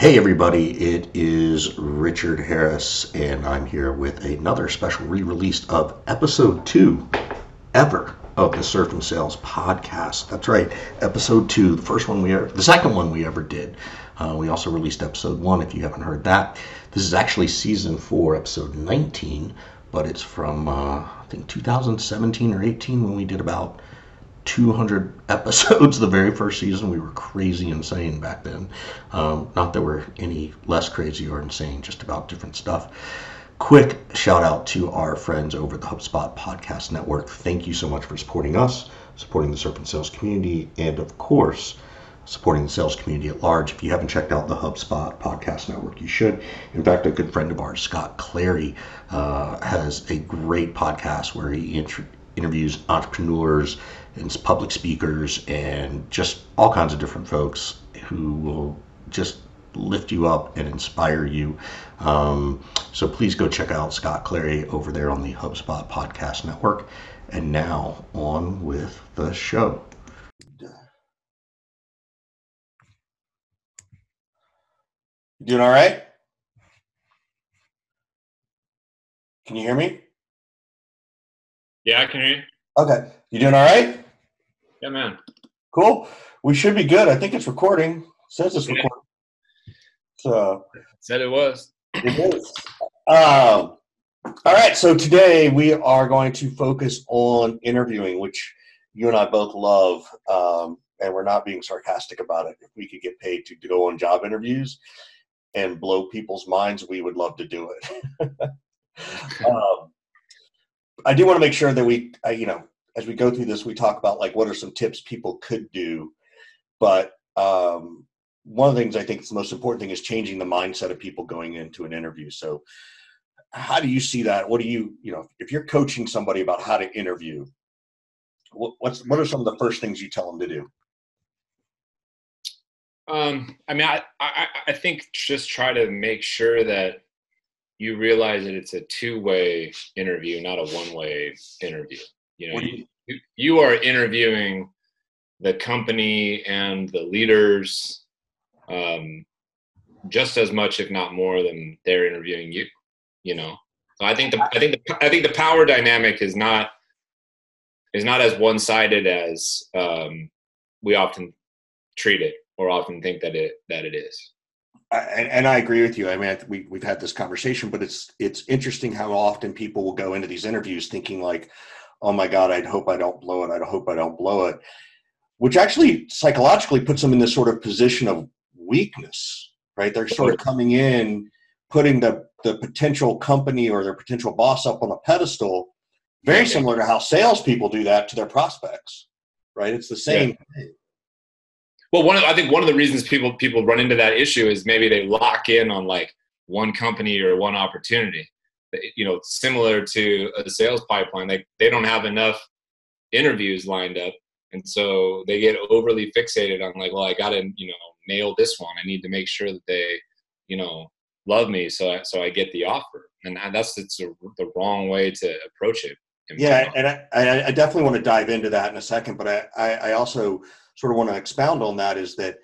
Hey everybody, it is Richard Harris, and I'm here with another special re-release of episode 2 ever of the Surf and Sales podcast. That's right, episode 2, the second one we ever did. We also released episode 1 if you haven't heard that. This is actually season 4, episode 19, but it's from I think 2017 or 18 when we did about 200 episodes the very first season. We were crazy insane back then. Not that we're any less crazy or insane, just about different stuff. Quick shout out to our friends over at the HubSpot Podcast Network. Thank you so much for supporting us, supporting the Surf and Sales community, and of course, supporting the sales community at large. If you haven't checked out the HubSpot Podcast Network, you should. In fact, a good friend of ours, Scott Clary, has a great podcast where he interviews entrepreneurs and public speakers and just all kinds of different folks who will just lift you up and inspire you. So please go check out Scott Clary over there on the HubSpot Podcast Network. And now on with the show. You doing all right? Can you hear me? Yeah, I can hear you. Okay. You doing all right? Yeah, man. Cool. We should be good. I think it's recording. It says it's recording. So said it was. It is. All right. So today we are going to focus on interviewing, which you and I both love, and we're not being sarcastic about it. If we could get paid to go on job interviews and blow people's minds, we would love to do it. I do want to make sure that we, as we go through this, we talk about like what are some tips people could do. But one of the things I think is the most important thing is changing the mindset of people going into an interview. So how do you see that? What do you, if you're coaching somebody about how to interview, what are some of the first things you tell them to do? I think just try to make sure that you realize that it's a two-way interview, not a one-way interview. You are interviewing the company and the leaders just as much, if not more, than they're interviewing you. So I think the power dynamic is not as one-sided as we often treat it or often think that it is. And I agree with you. I mean, we've had this conversation, but it's interesting how often people will go into these interviews thinking like, oh my God, I'd hope I don't blow it. I'd hope I don't blow it, which actually psychologically puts them in this sort of position of weakness, right? They're sort of coming in, putting the potential company or their potential boss up on a pedestal, very similar to how salespeople do that to their prospects, right? It's the same thing. Well, I think one of the reasons people run into that issue is maybe they lock in on like one company or one opportunity. Similar to a sales pipeline, they don't have enough interviews lined up. And so they get overly fixated on like, well, I got to, nail this one. I need to make sure that they, love me. So I get the offer. And that's the wrong way to approach it. Yeah. And I definitely want to dive into that in a second, but I also sort of want to expound on that is that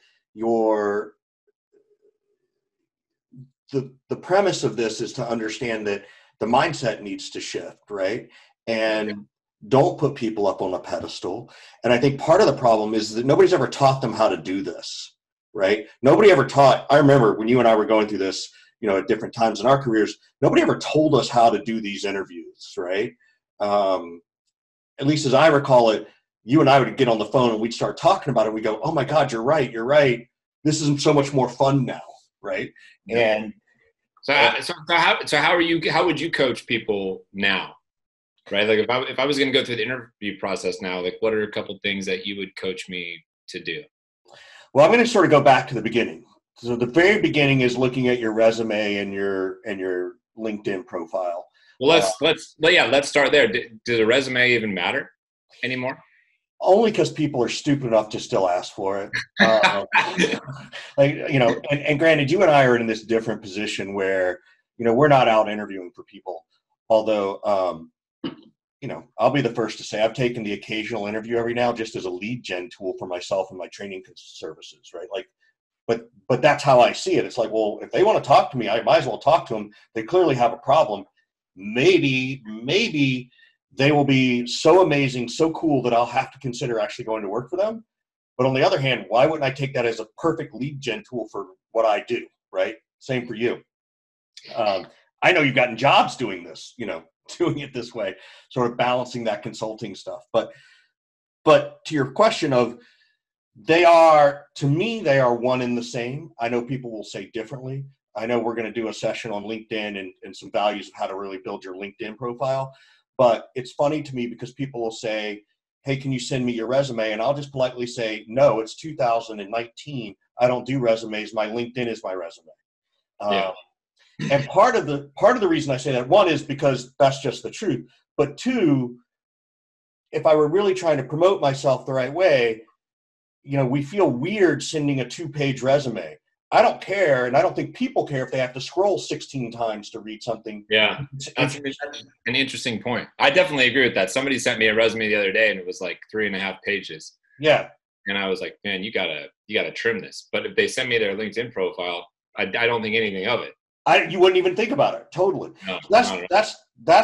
the premise of this is to understand that the mindset needs to shift, right? And don't put people up on a pedestal. And I think part of the problem is that nobody's ever taught them how to do this, right? Nobody ever taught. I remember when you and I were going through this, at different times in our careers, nobody ever told us how to do these interviews, right? At least as I recall it, you and I would get on the phone and we'd start talking about it. We go, oh my God, you're right. This is so much more fun now. Right. And how would you coach people now? Right. Like if I was going to go through the interview process now, like what are a couple of things that you would coach me to do? Well, I'm going to sort of go back to the beginning. So the very beginning is looking at your resume and your LinkedIn profile. Well, let's start there. Does a resume even matter anymore? Only because people are stupid enough to still ask for it. And granted, you and I are in this different position where, we're not out interviewing for people. Although, I'll be the first to say I've taken the occasional interview every now just as a lead gen tool for myself and my training services, right? Like But that's how I see it. It's like, well, if they want to talk to me, I might as well talk to them. They clearly have a problem. Maybe they will be so amazing, so cool that I'll have to consider actually going to work for them. But on the other hand, why wouldn't I take that as a perfect lead gen tool for what I do, right? Same for you. I know you've gotten jobs doing this, doing it this way, sort of balancing that consulting stuff. But to your question of, to me, they are one and the same. I know people will say differently. I know we're going to do a session on LinkedIn and some values of how to really build your LinkedIn profile. But it's funny to me because people will say, hey, can you send me your resume? And I'll just politely say, no, it's 2019. I don't do resumes. My LinkedIn is my resume. Yeah. And part of the reason I say that, one, is because that's just the truth. But two, if I were really trying to promote myself the right way, we feel weird sending a 2-page resume. I don't care, and I don't think people care if they have to scroll 16 times to read something. Yeah, that's an interesting point. I definitely agree with that. Somebody sent me a resume the other day, and it was like 3.5 pages. Yeah, and I was like, man, you gotta trim this. But if they send me their LinkedIn profile, I don't think anything of it. You wouldn't even think about it. Totally. No, that's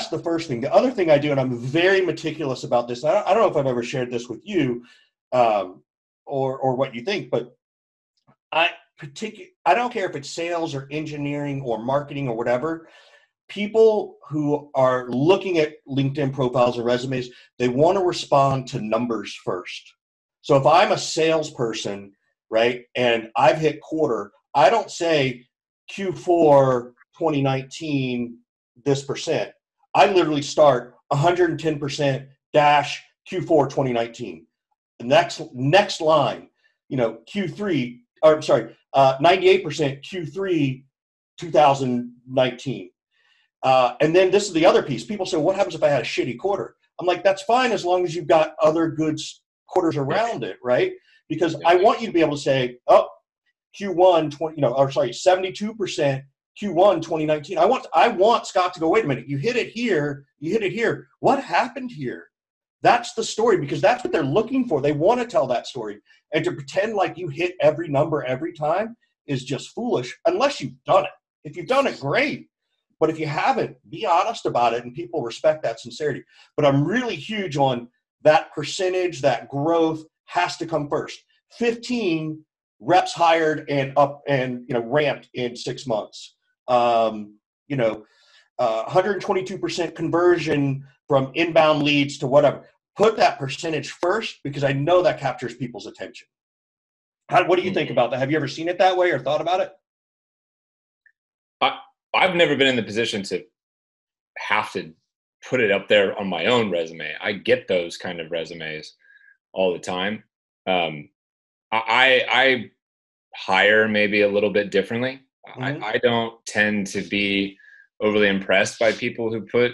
the first thing. The other thing I do, and I'm very meticulous about this. I don't know if I've ever shared this with you. Or what you think, but I don't care if it's sales or engineering or marketing or whatever. People who are looking at LinkedIn profiles and resumes, they want to respond to numbers first. So if I'm a salesperson, right, and I've hit quarter, I don't say Q4 2019 this %. I literally start 110% dash Q4 2019. Next line, Q3, or I'm sorry, 98% Q3 2019. And then this is the other piece. People say, what happens if I had a shitty quarter? I'm like, that's fine as long as you've got other good quarters around it, right? Because I want you to be able to say, oh, Q1, 72% Q1 2019. I want Scott to go, wait a minute, you hit it here. What happened here? That's the story, because that's what they're looking for. They want to tell that story. And to pretend like you hit every number every time is just foolish, unless you've done it. If you've done it, great. But if you haven't, be honest about it, and people respect that sincerity. But I'm really huge on that percentage, that growth has to come first. 15 reps hired and up and ramped in 6 months. 122% conversion from inbound leads to whatever. Put that percentage first, because I know that captures people's attention. What do you think about that? Have you ever seen it that way or thought about it? I've never been in the position to have to put it up there on my own resume. I get those kind of resumes all the time. I hire maybe a little bit differently. Mm-hmm. I don't tend to be overly impressed by people who put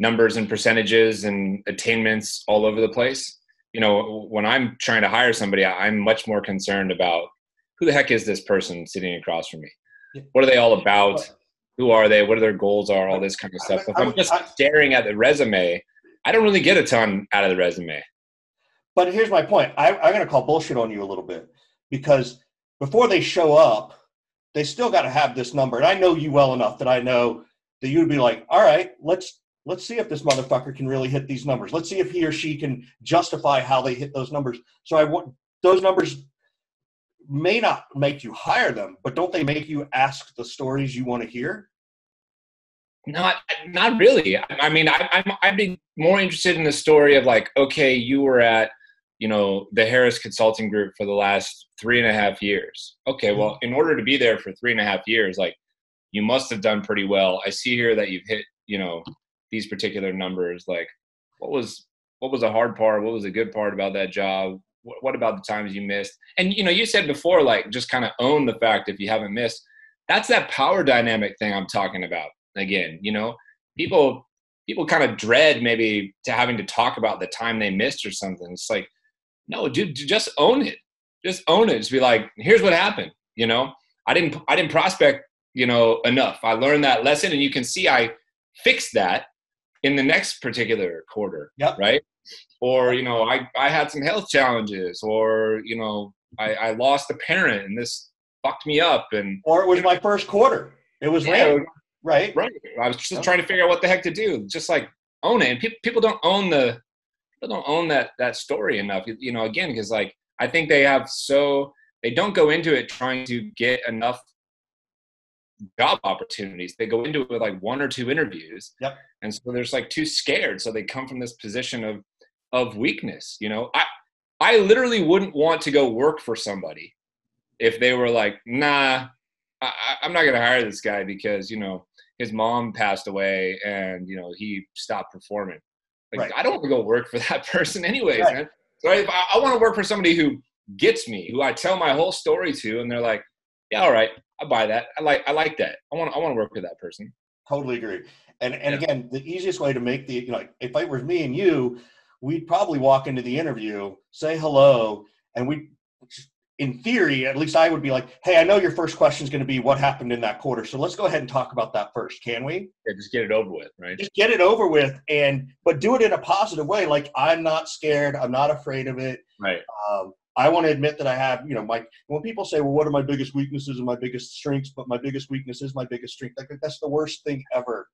numbers and percentages and attainments all over the place. When I'm trying to hire somebody, I'm much more concerned about who the heck is this person sitting across from me? What are they all about? Who are they? What are their goals are? All this kind of stuff. If I'm just staring at the resume, I don't really get a ton out of the resume. But here's my point. I'm going to call bullshit on you a little bit, because before they show up, they still got to have this number. And I know you well enough that I know that you'd be like, all right, let's see if this motherfucker can really hit these numbers. Let's see if he or she can justify how they hit those numbers. So those numbers may not make you hire them, but don't they make you ask the stories you want to hear? Not really. I mean, I'd be more interested in the story of like, okay, you were at, the Harris Consulting Group for the last 3.5 years. Okay, well, in order to be there for 3.5 years, like, you must have done pretty well. I see here that you've hit, these particular numbers. Like, what was a hard part? What was a good part about that job? What about the times you missed? And you said before, like, just kind of own the fact if you haven't missed. That's that power dynamic thing I'm talking about. Again, people kind of dread maybe to having to talk about the time they missed or something. It's like, no, dude, just own it. Just own it. Just be like, here's what happened. I didn't prospect, enough. I learned that lesson, and you can see I fixed that in the next particular quarter. Yep. Right. Or, I had some health challenges, or, I lost a parent, and this fucked me up. And or it was my first quarter. It was random, right? Right. I was just trying to figure out what the heck to do. Just like own it. And people don't own that story enough. You know, again, because like I think they have they don't go into it trying to get enough job opportunities. They go into it with like one or two interviews. Yep. And so they're just like too scared. So they come from this position of weakness. You know, I literally wouldn't want to go work for somebody if they were like, nah, I'm not going to hire this guy because, you know, his mom passed away and, you know, he stopped performing. Like, right. I don't want to go work for that person anyways, right, man. So if I want to work for somebody who gets me, who I tell my whole story to, and they're like, yeah, all right, I buy that. I like that. I want to work with that person. Totally agree. And again, the easiest way to make the, you know, if it was me and you, we'd probably walk into the interview, say hello, and we, in theory, at least I would be like, hey, I know your first question is going to be what happened in that quarter, so let's go ahead and talk about that first, can we? Yeah, just get it over with, right? Just get it over with, but do it in a positive way, like I'm not scared, I'm not afraid of it. Right. I want to admit that I have, you know, when people say, well, what are my biggest weaknesses and my biggest strengths, but my biggest weakness is my biggest strength, like that's the worst thing ever.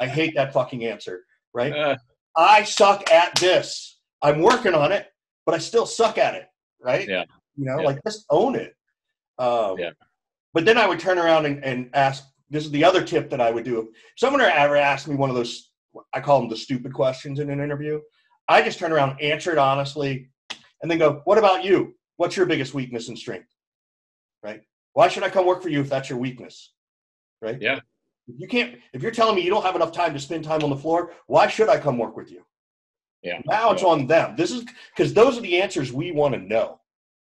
I hate that fucking answer, right? I suck at this. I'm working on it, but I still suck at it, right? Yeah. You know, like just own it. But then I would turn around and ask, this is the other tip that I would do. If someone ever asked me one of those, I call them the stupid questions in an interview, I just turn around, answer it honestly, and then go, what about you? What's your biggest weakness and strength? Right? Why should I come work for you if that's your weakness? Right? Yeah. If you're telling me you don't have enough time to spend time on the floor, why should I come work with you? Yeah. Now it's on them. This is because those are the answers we want to know.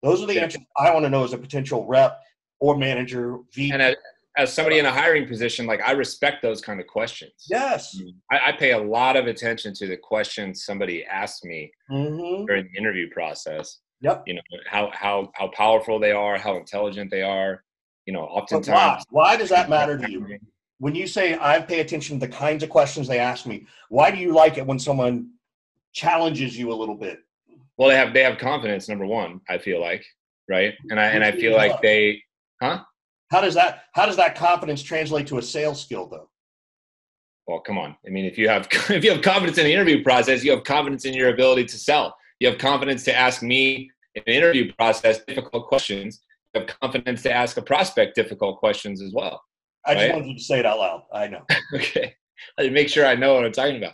Those are the answers I want to know as a potential rep or manager. And as somebody in a hiring position, like I respect those kind of questions. Yes. I pay a lot of attention to the questions somebody asks me during the interview process. Yep. You know, how powerful they are, how intelligent they are, you know, oftentimes. Why does that matter to you? When you say I pay attention to the kinds of questions they ask me, why do you like it when someone challenges you a little bit? Well, they have confidence, number one, I feel like, right? And I feel like they, huh? How does that confidence translate to a sales skill though? Well, come on. I mean, if you have confidence in the interview process, you have confidence in your ability to sell. You have confidence to ask me in the interview process difficult questions. You have confidence to ask a prospect difficult questions as well. I just wanted you to say it out loud. I know. Okay. I didn't make sure I know what I'm talking about.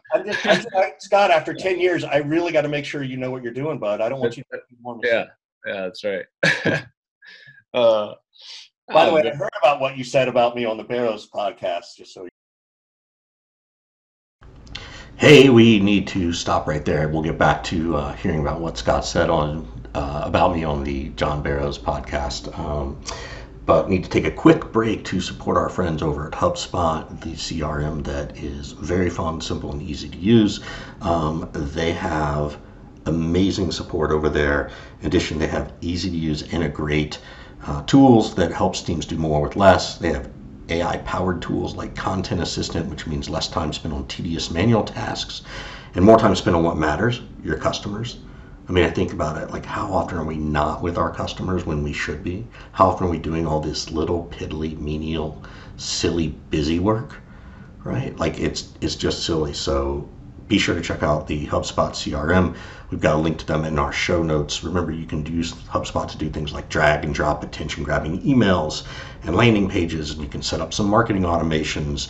Scott, after 10 years, I really got to make sure you know what you're doing, bud. I don't want you to do more mistakes. Yeah, that's right. By the way, I heard about what you said about me on the Barrows podcast, just so you know. Hey, we need to stop right there. We'll get back to hearing about what Scott said about me on the John Barrows podcast. But need to take a quick break to support our friends over at HubSpot, the CRM that is very fun, simple, and easy to use. They have amazing support over there. In addition, they have easy to use integrate tools that helps teams do more with less. They have AI-powered tools like Content Assistant, which means less time spent on tedious manual tasks and more time spent on what matters, your customers. I mean, I think about it, like how often are we not with our customers when we should be? How often are we doing all this little, piddly, menial, silly, busy work, right? Like it's just silly. So be sure to check out the HubSpot CRM. We've got a link to them in our show notes. Remember, you can use HubSpot to do things like drag and drop attention-grabbing emails and landing pages, and you can set up some marketing automations.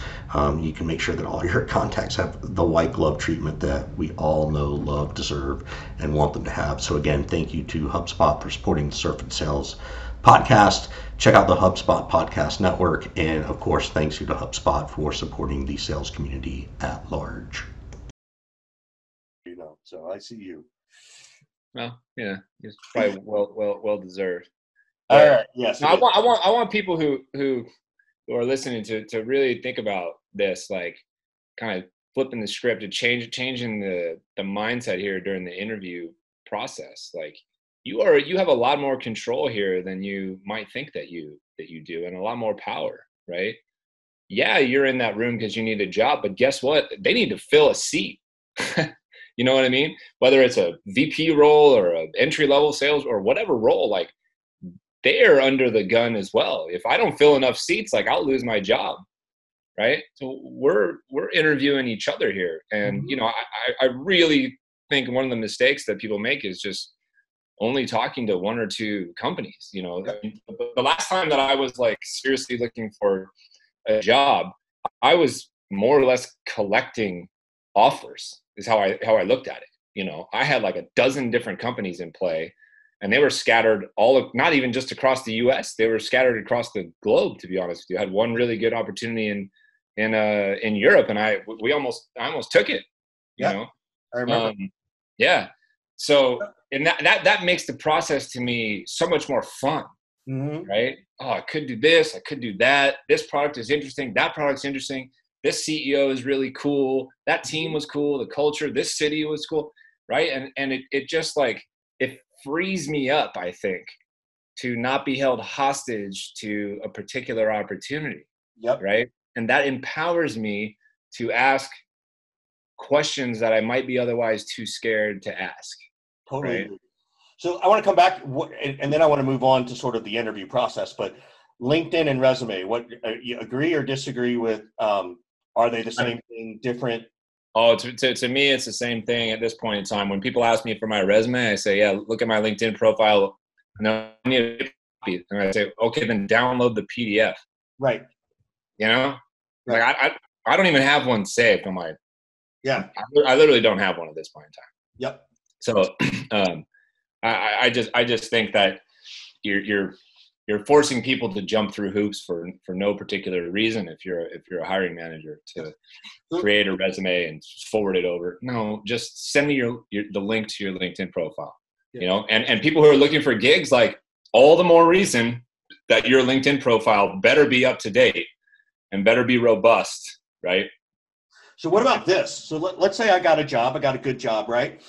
You can make sure that all your contacts have the white glove treatment that we all know, love, deserve, and want them to have. So again, thank you to HubSpot for supporting the Surf and Sales podcast. Check out the HubSpot Podcast Network, and of course, thanks you to HubSpot for supporting the sales community at large. So I see you. Well, yeah, it's probably well deserved. All right. Yes. Yeah, so I want people who are listening to really think about this, like kind of flipping the script and changing the mindset here during the interview process. Like you have a lot more control here than you might think that you do, and a lot more power, right? Yeah, you're in that room because you need a job, but guess what? They need to fill a seat. You know what I mean? Whether it's a VP role or an entry-level sales or whatever role, like they are under the gun as well. If I don't fill enough seats, like, I'll lose my job, right? So we're interviewing each other here. And, you know, I really think one of the mistakes that people make is just only talking to one or two companies. You know, the last time that I was like seriously looking for a job, I was more or less collecting offers is how I looked at it. You know, I had like a dozen different companies in play, and they were scattered all of, not even just across the US, they were scattered across the globe, to be honest with you. I had one really good opportunity in Europe, and I almost took it, you know? I remember. Yeah. So, and that makes the process to me so much more fun, right? Oh, I could do this, I could do that. This product is interesting, that product's interesting. This CEO is really cool. That team was cool. The culture, this city was cool, right? And it just like, it frees me up, I think, to not be held hostage to a particular opportunity, right? And that empowers me to ask questions that I might be otherwise too scared to ask. Totally. Right? So I want to come back, and then I want to move on to sort of the interview process, but LinkedIn and resume, what you agree or disagree with? Are they the same thing, different? Oh, to me, it's the same thing at this point in time. When people ask me for my resume, I say, yeah, look at my LinkedIn profile. No, I need a copy. And I say, okay, then download the PDF. Right. You know? Right. Like I don't even have one saved on my I literally don't have one at this point in time. Yep. So I just think that you're forcing people to jump through hoops for no particular reason if you're a hiring manager to create a resume and forward it over. No, just send me the link to your LinkedIn profile. Yeah. You know, and people who are looking for gigs, like, all the more reason that your LinkedIn profile better be up to date and better be robust, right? So what about this? So let's say I got a job, I got a good job, right?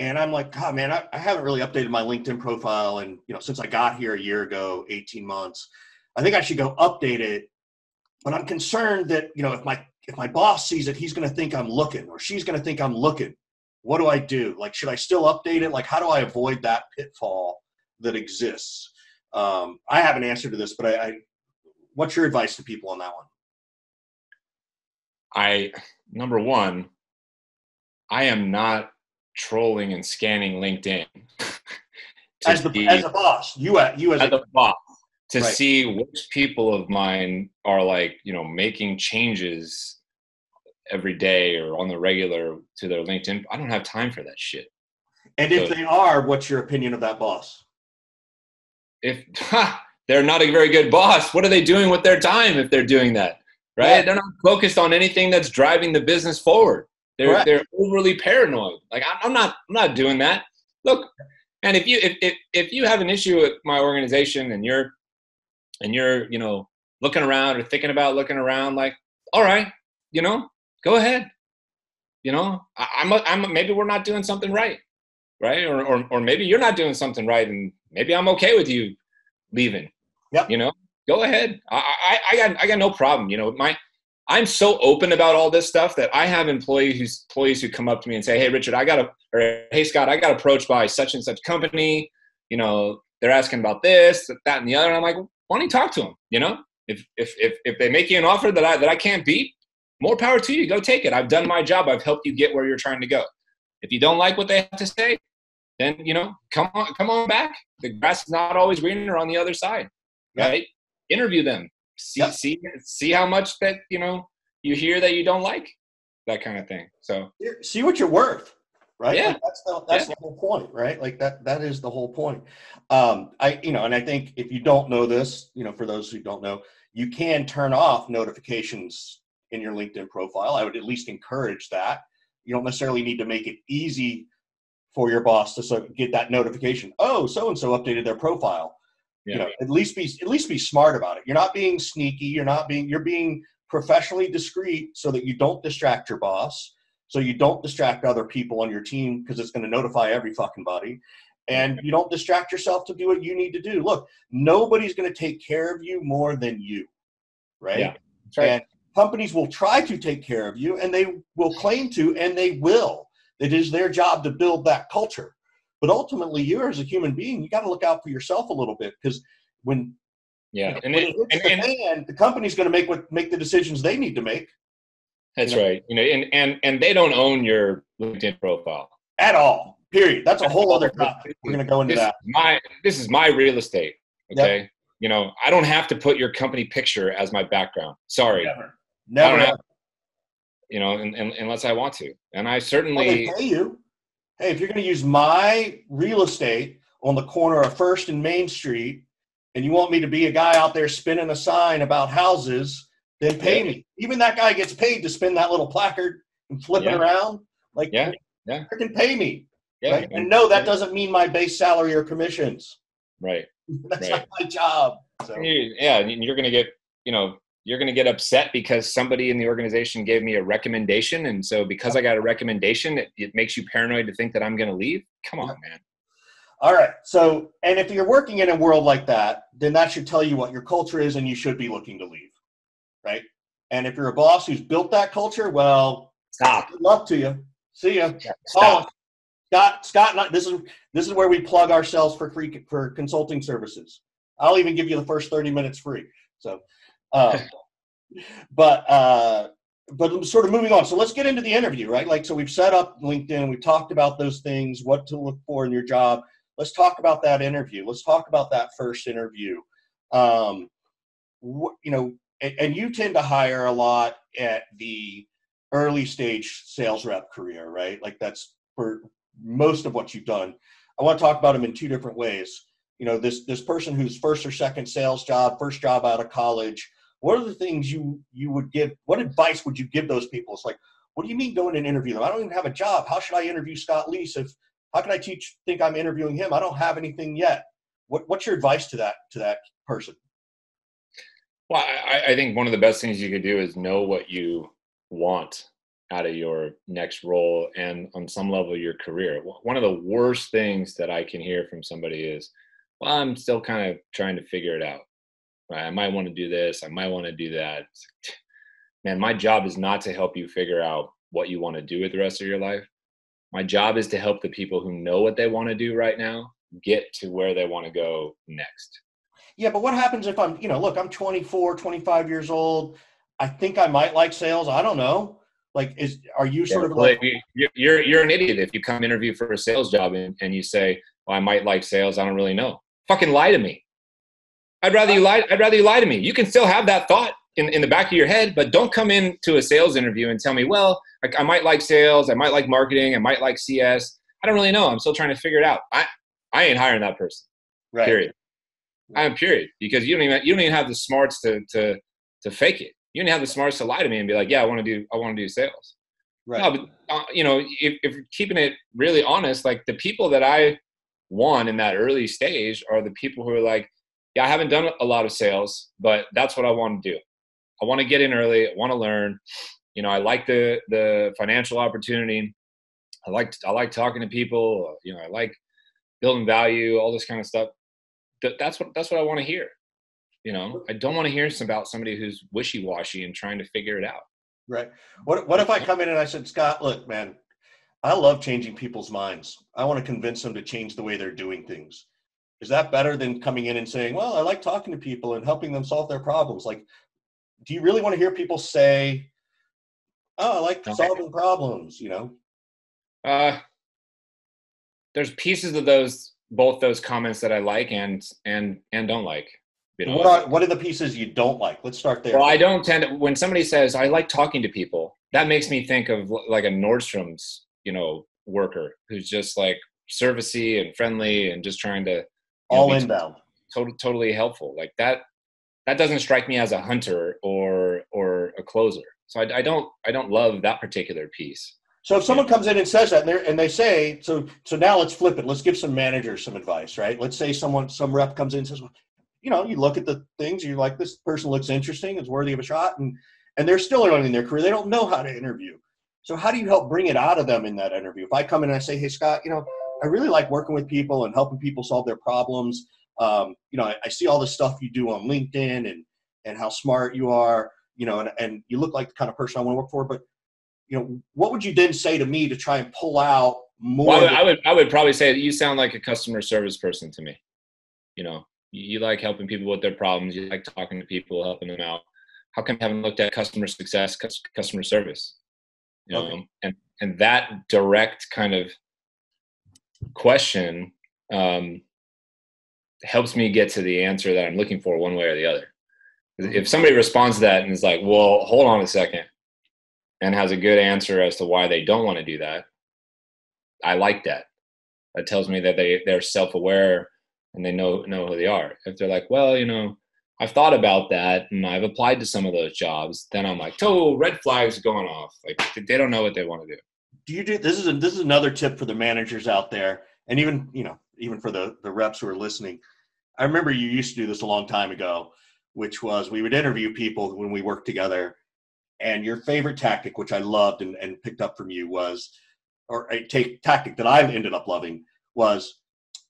And I'm like, God, man, I haven't really updated my LinkedIn profile. And, you know, since I got here a year ago, 18 months, I think I should go update it. But I'm concerned that, you know, if my boss sees it, he's going to think I'm looking, or she's going to think I'm looking. What do I do? Like, should I still update it? Like, how do I avoid that pitfall that exists? I have an answer to this, but what's your advice to people on that one? Number one, I am not trolling and scanning LinkedIn as a boss, you as a boss, to see which people of mine are, like, you know, making changes every day or on the regular to their LinkedIn. I don't have time for that shit. And so, if they are, what's your opinion of that boss? If they're not a very good boss, what are they doing with their time if they're doing that? Right? Yeah. They're not focused on anything that's driving the business forward. They're overly paranoid. Like, I'm not doing that. Look, and if you have an issue with my organization and you're you know, looking around or thinking about looking around, like, all right, you know, go ahead. You know, I'm maybe we're not doing something right? Or maybe you're not doing something right, and maybe I'm okay with you leaving. Yep. You know, go ahead. I got no problem. You know, I'm so open about all this stuff that I have employees who come up to me and say, hey, Richard, hey, Scott, I got approached by such and such company. You know, they're asking about this, that, and the other. And I'm like, why don't you talk to them? You know, if they make you an offer that I can't beat, more power to you. Go take it. I've done my job. I've helped you get where you're trying to go. If you don't like what they have to say, then, you know, come on back. The grass is not always greener on the other side, right? Yeah. Interview them. See how much that, you know, you hear that you don't like, that kind of thing. So see what you're worth, right? Yeah. Like, that's the whole point, right? Like that is the whole point. I think if you don't know this, you know, for those who don't know, you can turn off notifications in your LinkedIn profile. I would at least encourage that. You don't necessarily need to make it easy for your boss to sort of get that notification. Oh, so-and-so updated their profile. Yeah. You know, at least be smart about it. You're not being sneaky. You're being professionally discreet so that you don't distract your boss, so you don't distract other people on your team, because it's going to notify every fucking body, and you don't distract yourself to do what you need to do. Look, nobody's going to take care of you more than you, right? Yeah, that's right. And companies will try to take care of you, and they will claim to, and they will. It is their job to build that culture. But ultimately, you as a human being, you got to look out for yourself a little bit, because when the company's going to make the decisions they need to make. That's right. And they don't own your LinkedIn profile at all. Period. That's a whole other topic. We're going to go into that. This is my real estate. Okay. Yep. I don't have to put your company picture as my background. Sorry. Never. Unless I want to. And I certainly they pay you. Hey, if you're going to use my real estate on the corner of First and Main Street, and you want me to be a guy out there spinning a sign about houses, then pay me. Even that guy gets paid to spin that little placard and flip it around. Like, freaking pay me. Yeah, right? And no, that doesn't mean my base salary or commissions. Right. That's not my job. So. And you're going to get, you're going to get upset because somebody in the organization gave me a recommendation. And so because I got a recommendation, it makes you paranoid to think that I'm going to leave. Come on, man. All right. So, and if you're working in a world like that, then that should tell you what your culture is and you should be looking to leave. Right. And if you're a boss who's built that culture, well, stop. Good luck to you. See ya. Yeah, stop. Oh, Scott, this is where we plug ourselves for free for consulting services. I'll even give you the first 30 minutes free. So, but sort of moving on. So let's get into the interview, right? Like, so we've set up LinkedIn. We've talked about those things, what to look for in your job. Let's talk about that interview. Let's talk about that first interview. And you tend to hire a lot at the early stage sales rep career, right? Like that's for most of what you've done. I want to talk about them in two different ways. This person who's first or second sales job, first job out of college, what are the things you would give? What advice would you give those people? It's like, what do you mean go in and interview them? I don't even have a job. How should I interview Scott Leese? How can I think I'm interviewing him? I don't have anything yet. What's your advice to that person? Well, I think one of the best things you could do is know what you want out of your next role and on some level your career. One of the worst things that I can hear from somebody is, well, I'm still kind of trying to figure it out. Right? I might want to do this. I might want to do that. Man, my job is not to help you figure out what you want to do with the rest of your life. My job is to help the people who know what they want to do right now get to where they want to go next. Yeah, but what happens if I'm, I'm 24, 25 years old. I think I might like sales. I don't know. Like, you're an idiot if you come interview for a sales job and you say, well, I might like sales. I don't really know. Fucking lie to me. I'd rather you lie to me. You can still have that thought in the back of your head, but don't come into a sales interview and tell me, well, I might like sales. I might like marketing. I might like CS. I don't really know. I'm still trying to figure it out. I ain't hiring that person. Right. Period. Because you don't even have the smarts to fake it. You don't have the smarts to lie to me and be like, yeah, I want to do sales. Right. No, but if you're keeping it really honest, like the people that I want in that early stage are the people who are like, yeah, I haven't done a lot of sales, but that's what I want to do. I want to get in early. I want to learn. I like the financial opportunity. I like talking to people. I like building value, all this kind of stuff. That's what I want to hear. I don't want to hear about somebody who's wishy-washy and trying to figure it out. Right. What if I come in and I said, Scott, look, man, I love changing people's minds. I want to convince them to change the way they're doing things. Is that better than coming in and saying, well, I like talking to people and helping them solve their problems? Like, do you really want to hear people say, oh, I like solving problems, There's pieces of both those comments that I like and don't like. What are the pieces you don't like? Let's start there. Well, I don't tend to, when somebody says, I like talking to people, that makes me think of like a Nordstrom's, worker who's just like servicey and friendly and just trying to all inbound. Totally helpful. Like that doesn't strike me as a hunter or a closer. So I don't love that particular piece. So if someone comes in and says that and they say, so now let's flip it. Let's give some managers some advice, right? Let's say some rep comes in and says, you look at the things you're like, this person looks interesting. It's worthy of a shot. And they're still early in their career. They don't know how to interview. So how do you help bring it out of them in that interview? If I come in and I say, hey, Scott, I really like working with people and helping people solve their problems. I see all the stuff you do on LinkedIn and how smart you are, and you look like the kind of person I want to work for, but what would you then say to me to try and pull out more? Well, I would probably say that you sound like a customer service person to me. You like helping people with their problems. You like talking to people, helping them out. How come you haven't looked at customer success, customer service? You know, okay. And that direct kind of question helps me get to the answer that I'm looking for one way or the other. If somebody responds to that and is like, well, hold on a second, and has a good answer as to why they don't want to do that, I like that. That tells me that they're self-aware and they know who they are. If they're like, well, you know, I've thought about that and I've applied to some of those jobs, then I'm like, oh, red flags going off. Like they don't know what they want to do. This is another tip for the managers out there, and even, you know, even for the reps who are listening. I remember you used to do this a long time ago, which was we would interview people when we worked together, and your favorite tactic, which I loved and picked up from you, was, or a tactic that I ended up loving was,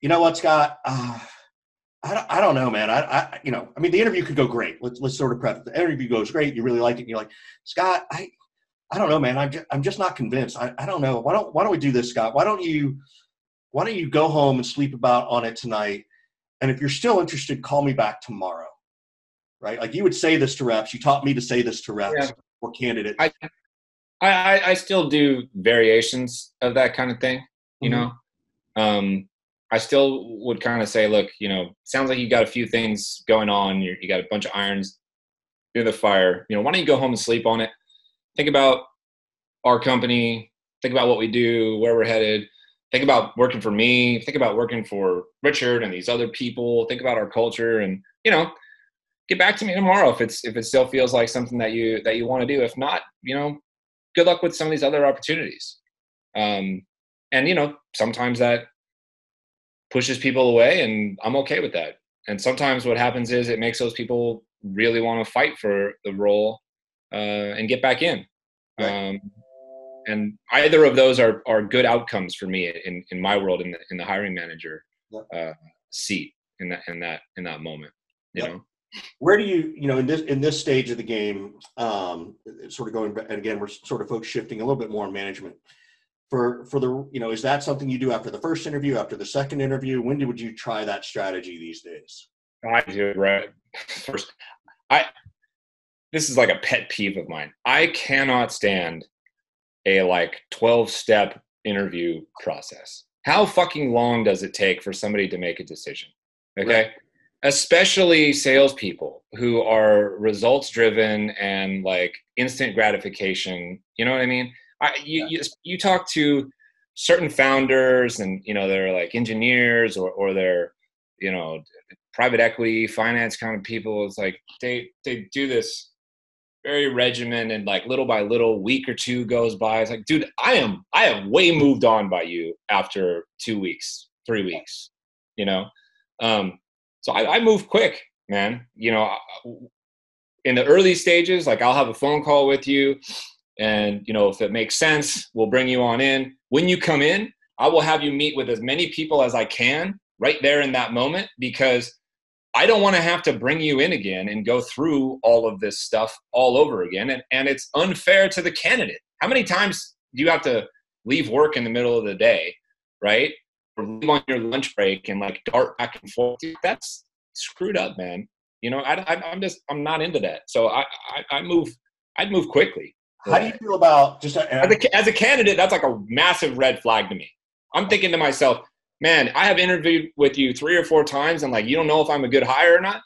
you know what, Scott, I don't know, man. I you know, I mean, the interview could go great. Let's sort of prep. The interview goes great. You really liked it. And you're like, Scott, I don't know, man. I'm just not convinced. I don't know. Why don't we do this, Scott? Why don't you go home and sleep about on it tonight? And if you're still interested, call me back tomorrow. Right? Like you would say this to reps. You taught me to say this to reps, yeah, or candidates. I still do variations of that kind of thing. You know, I still would kind of say, look, you know, sounds like you got a few things going on. You got a bunch of irons near the fire. You know, why don't you go home and sleep on it? Think about our company. Think about what we do, where we're headed. Think about working for me. Think about working for Richard and these other people. Think about our culture, and, you know, get back to me tomorrow if it still feels like something that you want to do. If not, you know, good luck with some of these other opportunities. And, you know, sometimes that pushes people away, and I'm okay with that. And sometimes what happens is it makes those people really want to fight for the role and get back in. Right. And either of those are good outcomes for me in my world, in the hiring manager seat in that moment. You know, where do you, you know, in this stage of the game, sort of going, and again, we're sort of folks shifting a little bit more on management. For the, you know, is that something you do after the first interview, after the second interview? When would you try that strategy these days? I do it right first. This is like a pet peeve of mine. I cannot stand a like 12-step interview process. How fucking long does it take for somebody to make a decision? Okay. Right. Especially salespeople who are results driven and like instant gratification. You know what I mean? You talk to certain founders, and, you know, they're like engineers or they're, you know, private equity, finance kind of people. It's like they do this very regimen, and like little by little, week or two goes by. It's like, dude, I have way moved on by you after 2 weeks, 3 weeks, you know? So I move quick, man. You know, in the early stages, like I'll have a phone call with you, and, you know, if it makes sense, we'll bring you on in. When you come in, I will have you meet with as many people as I can right there in that moment, because I don't want to have to bring you in again and go through all of this stuff all over again. And it's unfair to the candidate. How many times do you have to leave work in the middle of the day, right? Or leave on your lunch break and like dart back and forth? Dude, that's screwed up, man. You know, I'm not into that. So I'd move quickly. How do you feel about just as a candidate? That's like a massive red flag to me. I'm thinking to myself, man, I have interviewed with you 3 or 4 times, and like you don't know if I'm a good hire or not.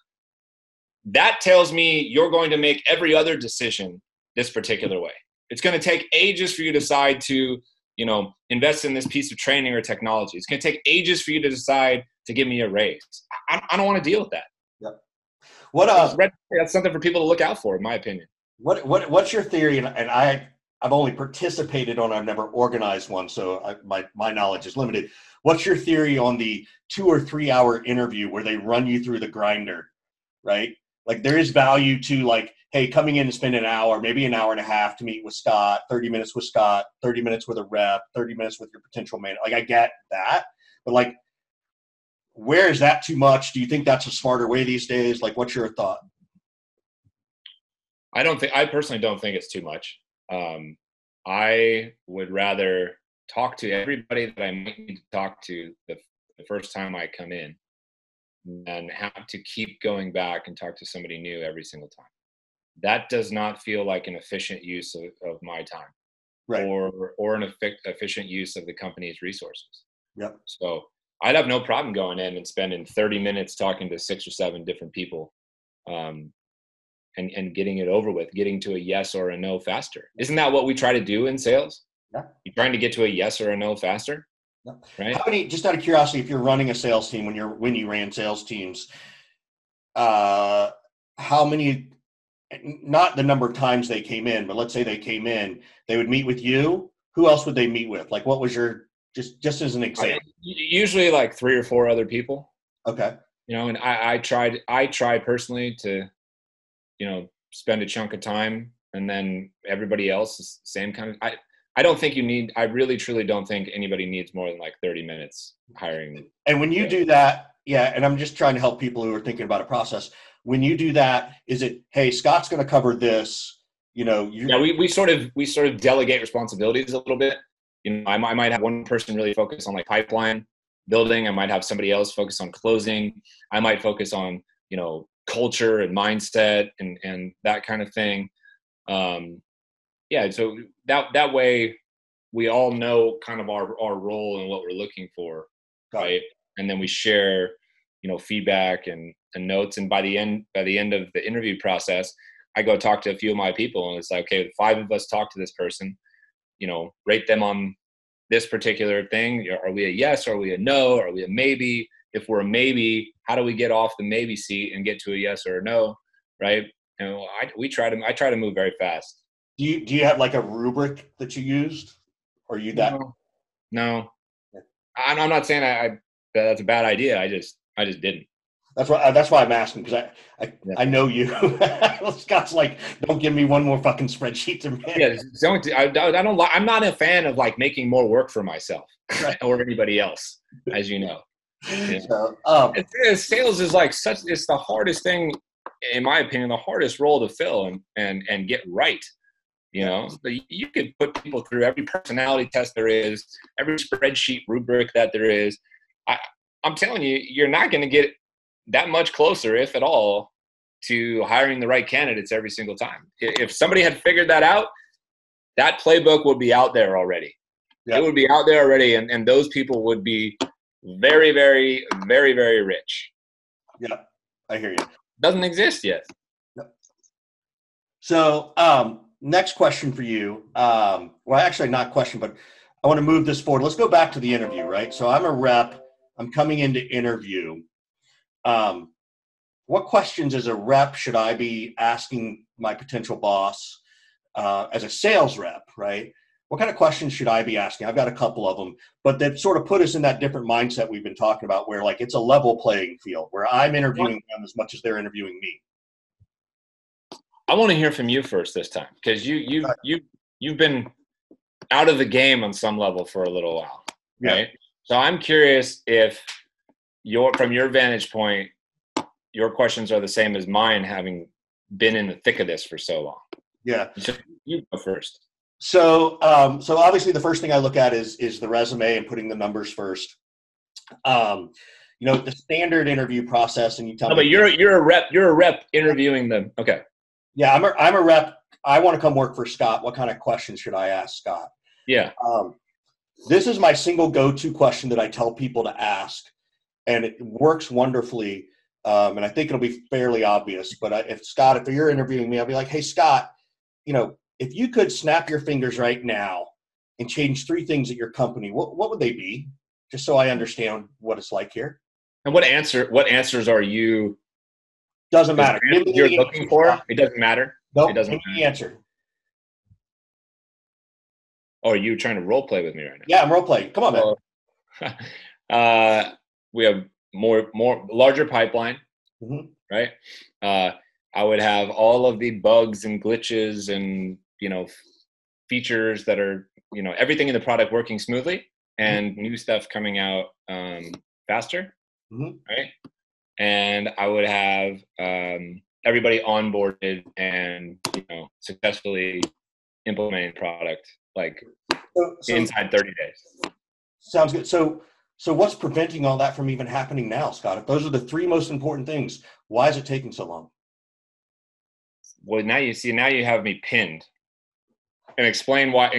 That tells me you're going to make every other decision this particular way. It's going to take ages for you to decide to, you know, invest in this piece of training or technology. It's going to take ages for you to decide to give me a raise. I don't want to deal with that. Yep. That's something for people to look out for, in my opinion. What's your theory? And I've only participated on, I've never organized one, so my knowledge is limited. What's your theory on the 2 or 3 hour interview where they run you through the grinder, right? Like there is value to like, hey, coming in and spend an hour, maybe an hour and a half to meet with Scott, 30 minutes with Scott, 30 minutes with a rep, 30 minutes with your potential manager. Like I get that, but like, where is that too much? Do you think that's a smarter way these days? Like, what's your thought? I personally don't think it's too much. I would rather talk to everybody that I might need to talk to the first time I come in than have to keep going back and talk to somebody new every single time. That does not feel like an efficient use of my time, right, or an efficient use of the company's resources. Yep. So I'd have no problem going in and spending 30 minutes talking to 6 or 7 different people, and getting it over with, getting to a yes or a no faster. Isn't that what we try to do in sales? Yeah. You're trying to get to a yes or a no faster. Yeah. Right. How many, just out of curiosity, if you're running a sales team, when you ran sales teams, how many, not the number of times they came in, but let's say they came in, they would meet with you. Who else would they meet with? Like, what was your, just as an example? Usually like 3 or 4 other people. Okay. You know, and I try personally to, you know, spend a chunk of time, and then everybody else is same kind of, I don't think you need, I really truly don't think anybody needs more than like 30 minutes hiring. And when you do that, yeah, and I'm just trying to help people who are thinking about a process. When you do that, is it, hey, Scott's going to cover this, you know? Yeah, we sort of delegate responsibilities a little bit. You know, I might have one person really focus on like pipeline building. I might have somebody else focus on closing. I might focus on, you know, culture and mindset and that kind of thing. Yeah. So that way we all know kind of our role and what we're looking for. Right. And then we share, you know, feedback and notes. And by the end of the interview process, I go talk to a few of my people, and it's like, okay, 5 of us talk to this person, you know, rate them on this particular thing. Are we a yes? Are we a no? Are we a maybe? If we're a maybe, how do we get off the maybe seat and get to a yes or a no? Right. And I try to move very fast. Do you have like a rubric that you used, or you that? No. I'm not saying that's a bad idea. I just didn't. That's why I'm asking, because I know you. Scott's like, don't give me one more fucking spreadsheet to make. Yeah, I'm not a fan of like making more work for myself, right, or anybody else, as you know. Yeah. So, sales is like it's the hardest thing, in my opinion, the hardest role to fill and get right. You know, so you could put people through every personality test there is, every spreadsheet rubric that there is. I'm telling you, you're not going to get that much closer, if at all, to hiring the right candidates every single time. If somebody had figured that out, that playbook would be out there already. Yeah. It would be out there already, and those people would be very, very, very, very rich. Yeah, I hear you. Doesn't exist yet. Yeah. So, next question for you. Well, actually not question, but I want to move this forward. Let's go back to the interview, right? So I'm a rep. I'm coming into interview. What questions as a rep should I be asking my potential boss, as a sales rep, right? What kind of questions should I be asking? I've got a couple of them, but that sort of put us in that different mindset we've been talking about, where like it's a level playing field where I'm interviewing them as much as they're interviewing me. I want to hear from you first this time, because you've been out of the game on some level for a little while, right? Yeah. So I'm curious if from your vantage point, your questions are the same as mine, having been in the thick of this for so long. Yeah. So you go first. So, so obviously the first thing I look at is the resume and putting the numbers first. You know, the standard interview process, and you tell me. But you're a rep interviewing them. Okay. Yeah, I'm a rep. I want to come work for Scott. What kind of questions should I ask Scott? Yeah. This is my single go-to question that I tell people to ask, and it works wonderfully. And I think it'll be fairly obvious, but if you're interviewing me, I'll be like, hey, Scott, you know, if you could snap your fingers right now and change 3 things at your company, what would they be? Just so I understand what it's like here. And what answers are you? Doesn't matter. You're looking for? It doesn't matter. Nope. It doesn't matter. The answer. Oh, are you trying to role play with me right now? Yeah, I'm role playing. Come on, man. We have more larger pipeline, mm-hmm, right? I would have all of the bugs and glitches and, you know, features that are, you know, everything in the product working smoothly, and mm-hmm, new stuff coming out faster, mm-hmm, right? And I would have everybody onboarded and, you know, successfully implementing product like inside 30 days. Sounds good. So So what's preventing all that from even happening now, Scott? If those are the three most important things, why is it taking so long? Well, now you see, now you have me pinned. And explain why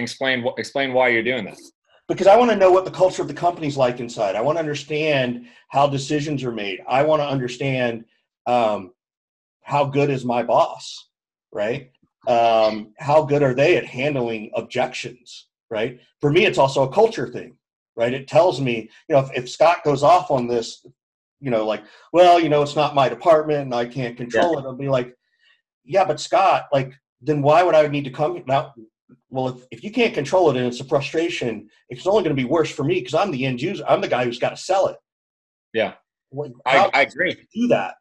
you're doing this. Because I want to know what the culture of the company's like inside. I want to understand how decisions are made. I want to understand how good is my boss, right? How good are they at handling objections, right? For me, it's also a culture thing, right? It tells me, you know, if Scott goes off on this, you know, like, well, you know, it's not my department and I can't control it. I'll be like, yeah, but Scott, like, then why would I need to come now? Well, if you can't control it and it's a frustration, it's only going to be worse for me because I'm the end user. I'm the guy who's got to sell it. Yeah. Well, I agree. Do that.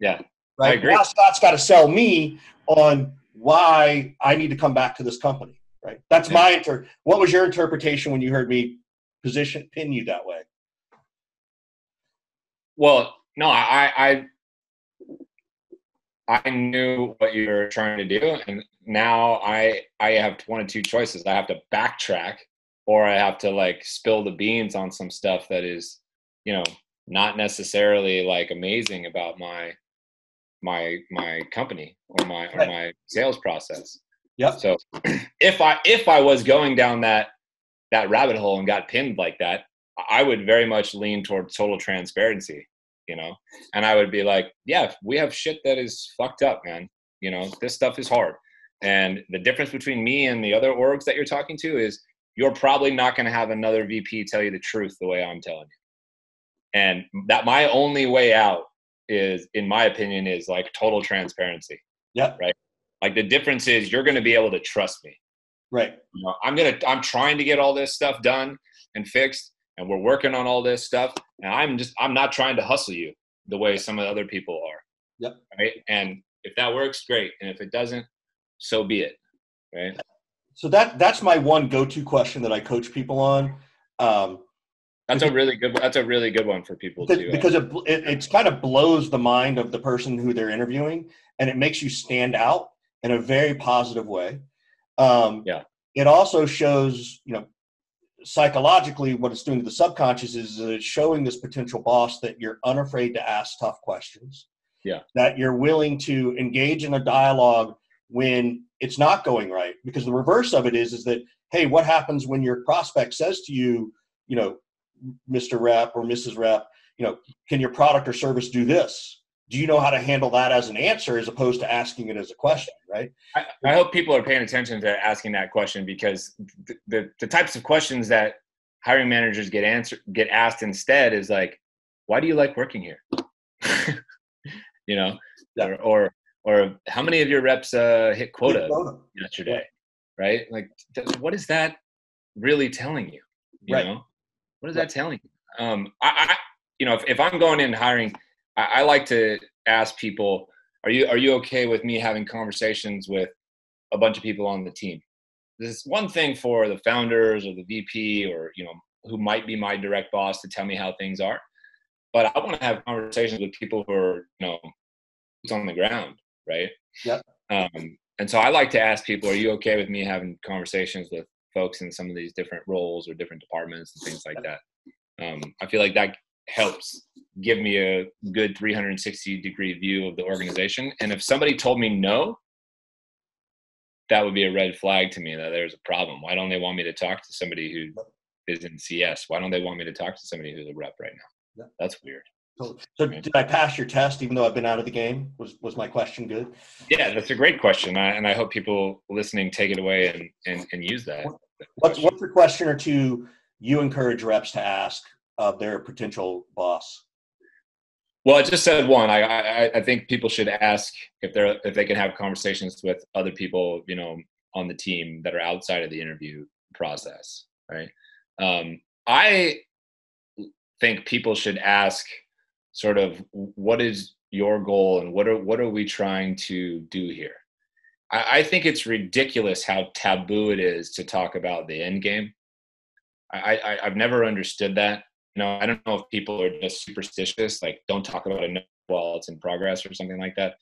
Yeah. Right? I agree. Now Scott's got to sell me on why I need to come back to this company. Right. That's my what was your interpretation when you heard me pin you that way? Well, no, I knew what you were trying to do, and now I have one of two choices. I have to backtrack, or I have to like spill the beans on some stuff that is, you know, not necessarily like amazing about my company or my sales process. Yeah. So if I was going down that rabbit hole and got pinned like that, I would very much lean toward total transparency, you know, and I would be like, yeah, we have shit that is fucked up, man. You know, this stuff is hard. And the difference between me and the other orgs that you're talking to is you're probably not going to have another VP tell you the truth the way I'm telling you. And that my only way out is, in my opinion, is like total transparency. Yeah. Right. Like the difference is you're going to be able to trust me. Right. You know, I'm trying to get all this stuff done and fixed, and we're working on all this stuff. And I'm not trying to hustle you the way some of the other people are. Yep. Right. And if that works, great. And if it doesn't, so be it. Right. So that's my one go-to question that I coach people on. That's a really good one for people too. Because it's kind of blows the mind of the person who they're interviewing, and it makes you stand out in a very positive way. It also shows, you know, psychologically what it's doing to the subconscious is that it's showing this potential boss that you're unafraid to ask tough questions. Yeah. That you're willing to engage in a dialogue when it's not going right. Because the reverse of it is that, hey, what happens when your prospect says to you, you know, Mr. Rep or Mrs. Rep, you know, can your product or service do this? Do you know how to handle that as an answer as opposed to asking it as a question, right? I hope people are paying attention to asking that question, because the types of questions that hiring managers get asked instead is like, why do you like working here? You know, yeah. or how many of your reps hit quota yesterday, right? Like, what is that really telling you? You know? What is that telling you? You know, if I'm going in hiring, I like to ask people, are you okay with me having conversations with a bunch of people on the team? This is one thing for the founders or the VP or, you know, who might be my direct boss to tell me how things are. But I want to have conversations with people who are, you know, on the ground, right? Yep. And so I like to ask people, are you okay with me having conversations with folks in some of these different roles or different departments and things like that? I feel like that helps give me a good 360-degree view of the organization. And if somebody told me no, that would be a red flag to me that there's a problem. Why don't they want me to talk to somebody who is in CS? Why don't they want me to talk to somebody who's a rep right now? That's weird. So did I pass your test even though I've been out of the game? Was my question good? Yeah, that's a great question. I hope people listening take it away and use that. What's the question or two you encourage reps to ask of their potential boss? Well, I just said one. I think people should ask if they can have conversations with other people, you know, on the team that are outside of the interview process, right? I think people should ask sort of, what is your goal and what are we trying to do here? I think it's ridiculous how taboo it is to talk about the end game. I've never understood that. You know, I don't know if people are just superstitious, like don't talk about it while it's in progress or something like that.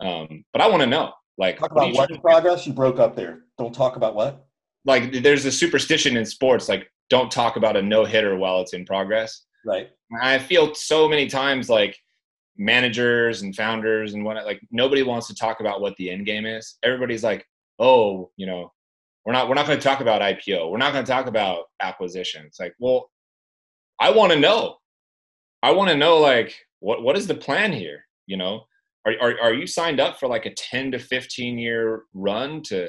But I want to know, like, talk about what in progress? You broke up there. Don't talk about what? Like, there's a superstition in sports, like don't talk about a no hitter while it's in progress. Right. I feel so many times like managers and founders and whatnot, like nobody wants to talk about what the end game is. Everybody's like, oh, you know, we're not going to talk about IPO. We're not going to talk about acquisitions. Like, well, I want to know. I want to know, like, what is the plan here? You know, are you signed up for like a 10 to 15 year run to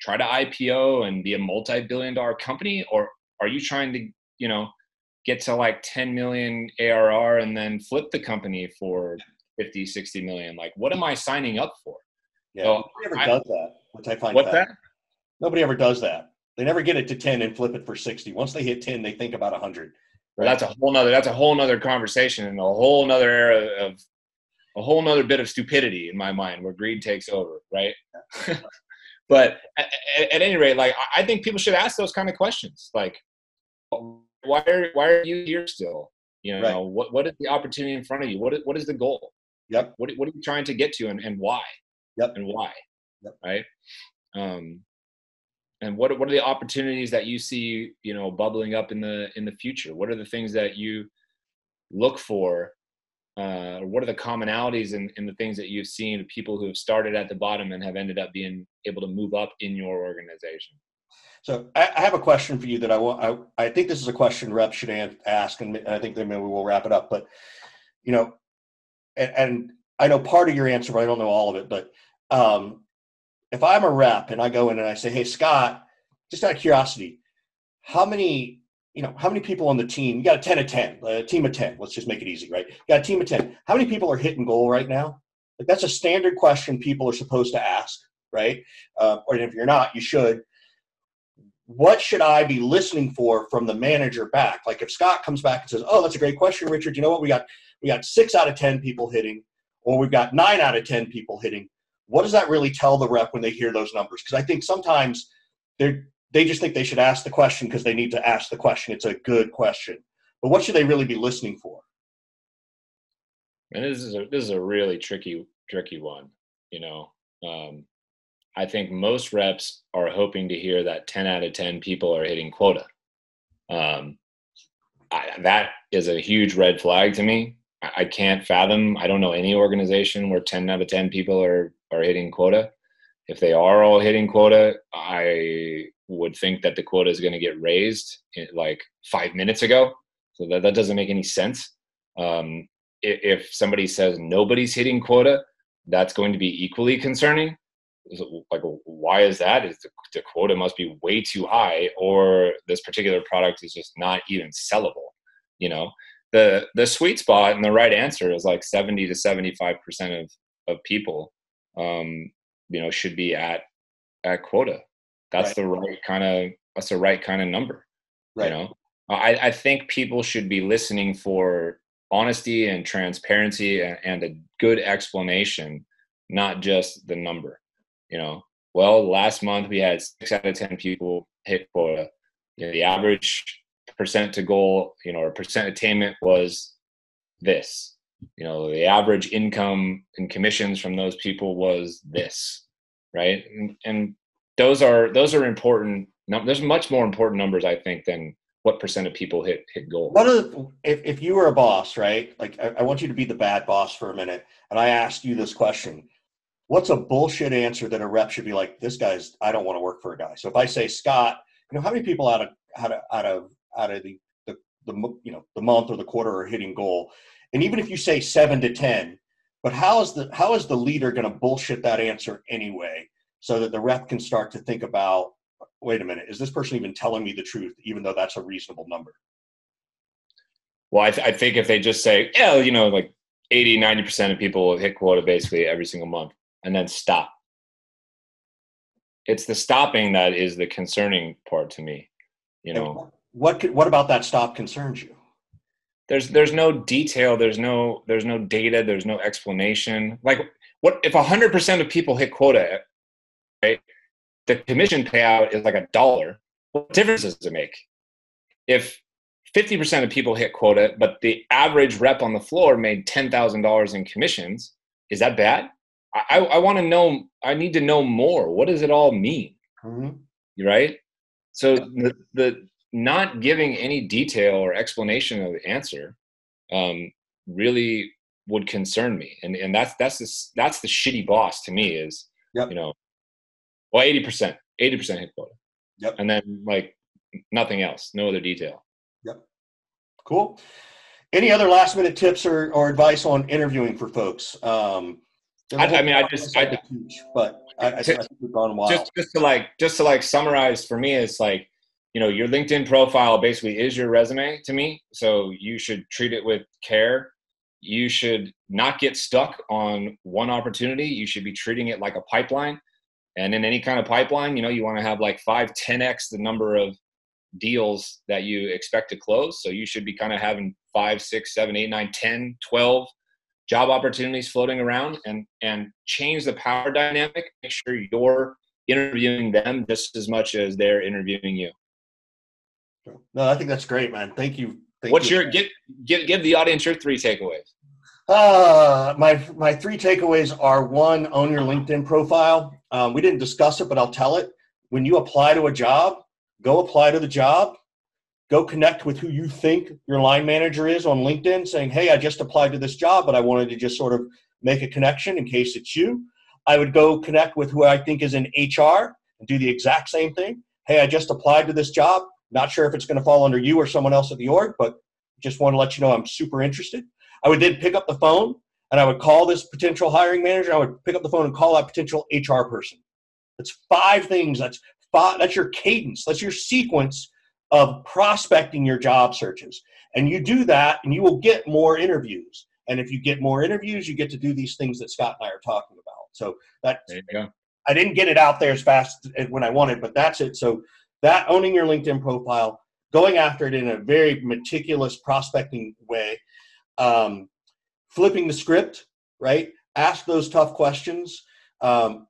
try to IPO and be a multi-billion-dollar company? Or are you trying to, you know, get to like 10 million ARR and then flip the company for 50, 60 million? Like, what am I signing up for? Yeah, so nobody ever does that, which I find that? Nobody ever does that. They never get it to 10 and flip it for 60. Once they hit 10, they think about 100. Right? Well, that's a whole nother conversation and a whole nother era of a whole nother bit of stupidity in my mind where greed takes over. Right. Yeah. But at any rate, like, I think people should ask those kind of questions. Like, why are you here still? You know, right. What is the opportunity in front of you? What is the goal? Yep. What are you trying to get to and why? Yep. And why? Yep. Right. And what are the opportunities that you see, you know, bubbling up in the future? What are the things that you look for? What are the commonalities in the things that you've seen of people who have started at the bottom and have ended up being able to move up in your organization? So I have a question for you that I think this is a question reps should ask, and I think that maybe we'll wrap it up. But, you know, and I know part of your answer, but I don't know all of it. But if I'm a rep and I go in and I say, hey, Scott, just out of curiosity, how many people on the team? You got a 10 of 10, a team of 10. Let's just make it easy, right? You got a team of 10. How many people are hitting goal right now? Like, that's a standard question people are supposed to ask, right? Or if you're not, you should. What should I be listening for from the manager back? Like, if Scott comes back and says, oh, that's a great question, Richard. You know what? We got 6 out of 10 people hitting, or we've got 9 out of 10 people hitting. What does that really tell the rep when they hear those numbers? Because I think sometimes they just think they should ask the question because they need to ask the question. It's a good question. But what should they really be listening for? And this is a really tricky one. You know, I think most reps are hoping to hear that 10 out of 10 people are hitting quota. That is a huge red flag to me. I can't fathom. I don't know any organization where 10 out of 10 people are hitting quota. If they are all hitting quota, I would think that the quota is going to get raised like 5 minutes ago. So that doesn't make any sense. If somebody says nobody's hitting quota, that's going to be equally concerning. Like, why is that? Is the quota must be way too high, or this particular product is just not even sellable. You know, the sweet spot and the right answer is like 70 to 75% of people, you know, should be at quota. That's right. the right kind of number. Right. You know, I think people should be listening for honesty and transparency and a good explanation, not just the number. You know, well, last month we had 6 out of 10 people hit quota. You know, the average percent to goal, you know, or percent attainment was this. You know, the average income and commissions from those people was this, right? And those are important. There's much more important numbers, I think, than what percent of people hit goal. If you were a boss, right? Like, I want you to be the bad boss for a minute, and I ask you this question: what's a bullshit answer that a rep should be like, this guy's, I don't want to work for a guy. So if I say, Scott, you know, how many people out of the you know, the month or the quarter are hitting goal? And even if you say 7 to 10, but how is the leader going to bullshit that answer anyway, so that the rep can start to think about, wait a minute, is this person even telling me the truth, even though that's a reasonable number? Well, I think if they just say, yeah, you know, like 80, 90% of people hit quota basically every single month, and then stop. It's the stopping that is the concerning part to me. You know, what about that stop concerns you? There's no detail. There's no data. There's no explanation. Like, what if 100% of people hit quota, right? The commission payout is like $1. What difference does it make if 50% of people hit quota, but the average rep on the floor made $10,000 in commissions? Is that bad? I want to know. I need to know more. What does it all mean? Mm-hmm. Right. So the not giving any detail or explanation of the answer really would concern me. And that's the shitty boss to me is, yep. You know, well, 80% hit quota. Yep. And then like nothing else, no other detail. Yep. Cool. Any other last minute tips or advice on interviewing for folks? I think we've gone wild. Just to summarize for me, it's like, you know, your LinkedIn profile basically is your resume to me. So you should treat it with care. You should not get stuck on one opportunity. You should be treating it like a pipeline. And in any kind of pipeline, you know, you want to have like 5-10x the number of deals that you expect to close. So you should be kind of having 5, 6, 7, 8, 9, 10, 12 job opportunities floating around, and change the power dynamic. Make sure you're interviewing them just as much as they're interviewing you. No, I think that's great, man. Thank you. Give the audience your 3 takeaways. My 3 takeaways are, 1, own your LinkedIn profile. We didn't discuss it, but I'll tell it. When you apply to a job, go apply to the job. Go connect with who you think your line manager is on LinkedIn, saying, hey, I just applied to this job, but I wanted to just sort of make a connection in case it's you. I would go connect with who I think is in HR and do the exact same thing. Hey, I just applied to this job. Not sure if it's going to fall under you or someone else at the org, but just want to let you know I'm super interested. I would then pick up the phone and I would call this potential hiring manager. I would pick up the phone and call that potential HR person. That's 5 things. That's your cadence. That's your sequence of prospecting your job searches. And you do that and you will get more interviews. And if you get more interviews, you get to do these things that Scott and I are talking about. So that, I didn't get it out there as fast as when I wanted, but that's it. So that, owning your LinkedIn profile, going after it in a very meticulous prospecting way, flipping the script, right? Ask those tough questions. Don't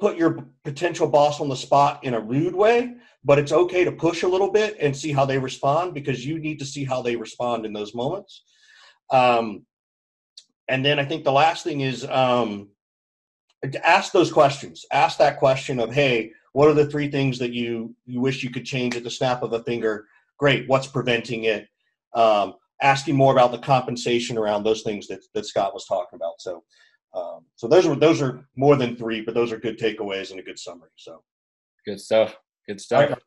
put your potential boss on the spot in a rude way, but it's okay to push a little bit and see how they respond, because you need to see how they respond in those moments. And then I think the last thing is ask those questions. Ask that question of, hey, what are the 3 things that you wish you could change at the snap of a finger? Great. What's preventing it? Asking more about the compensation around those things that Scott was talking about. So, so those are more than 3, but those are good takeaways and a good summary. So good stuff. Good stuff. Right.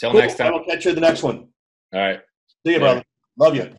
Till next time. I'll catch you the next one. All right. See you, brother. Love you.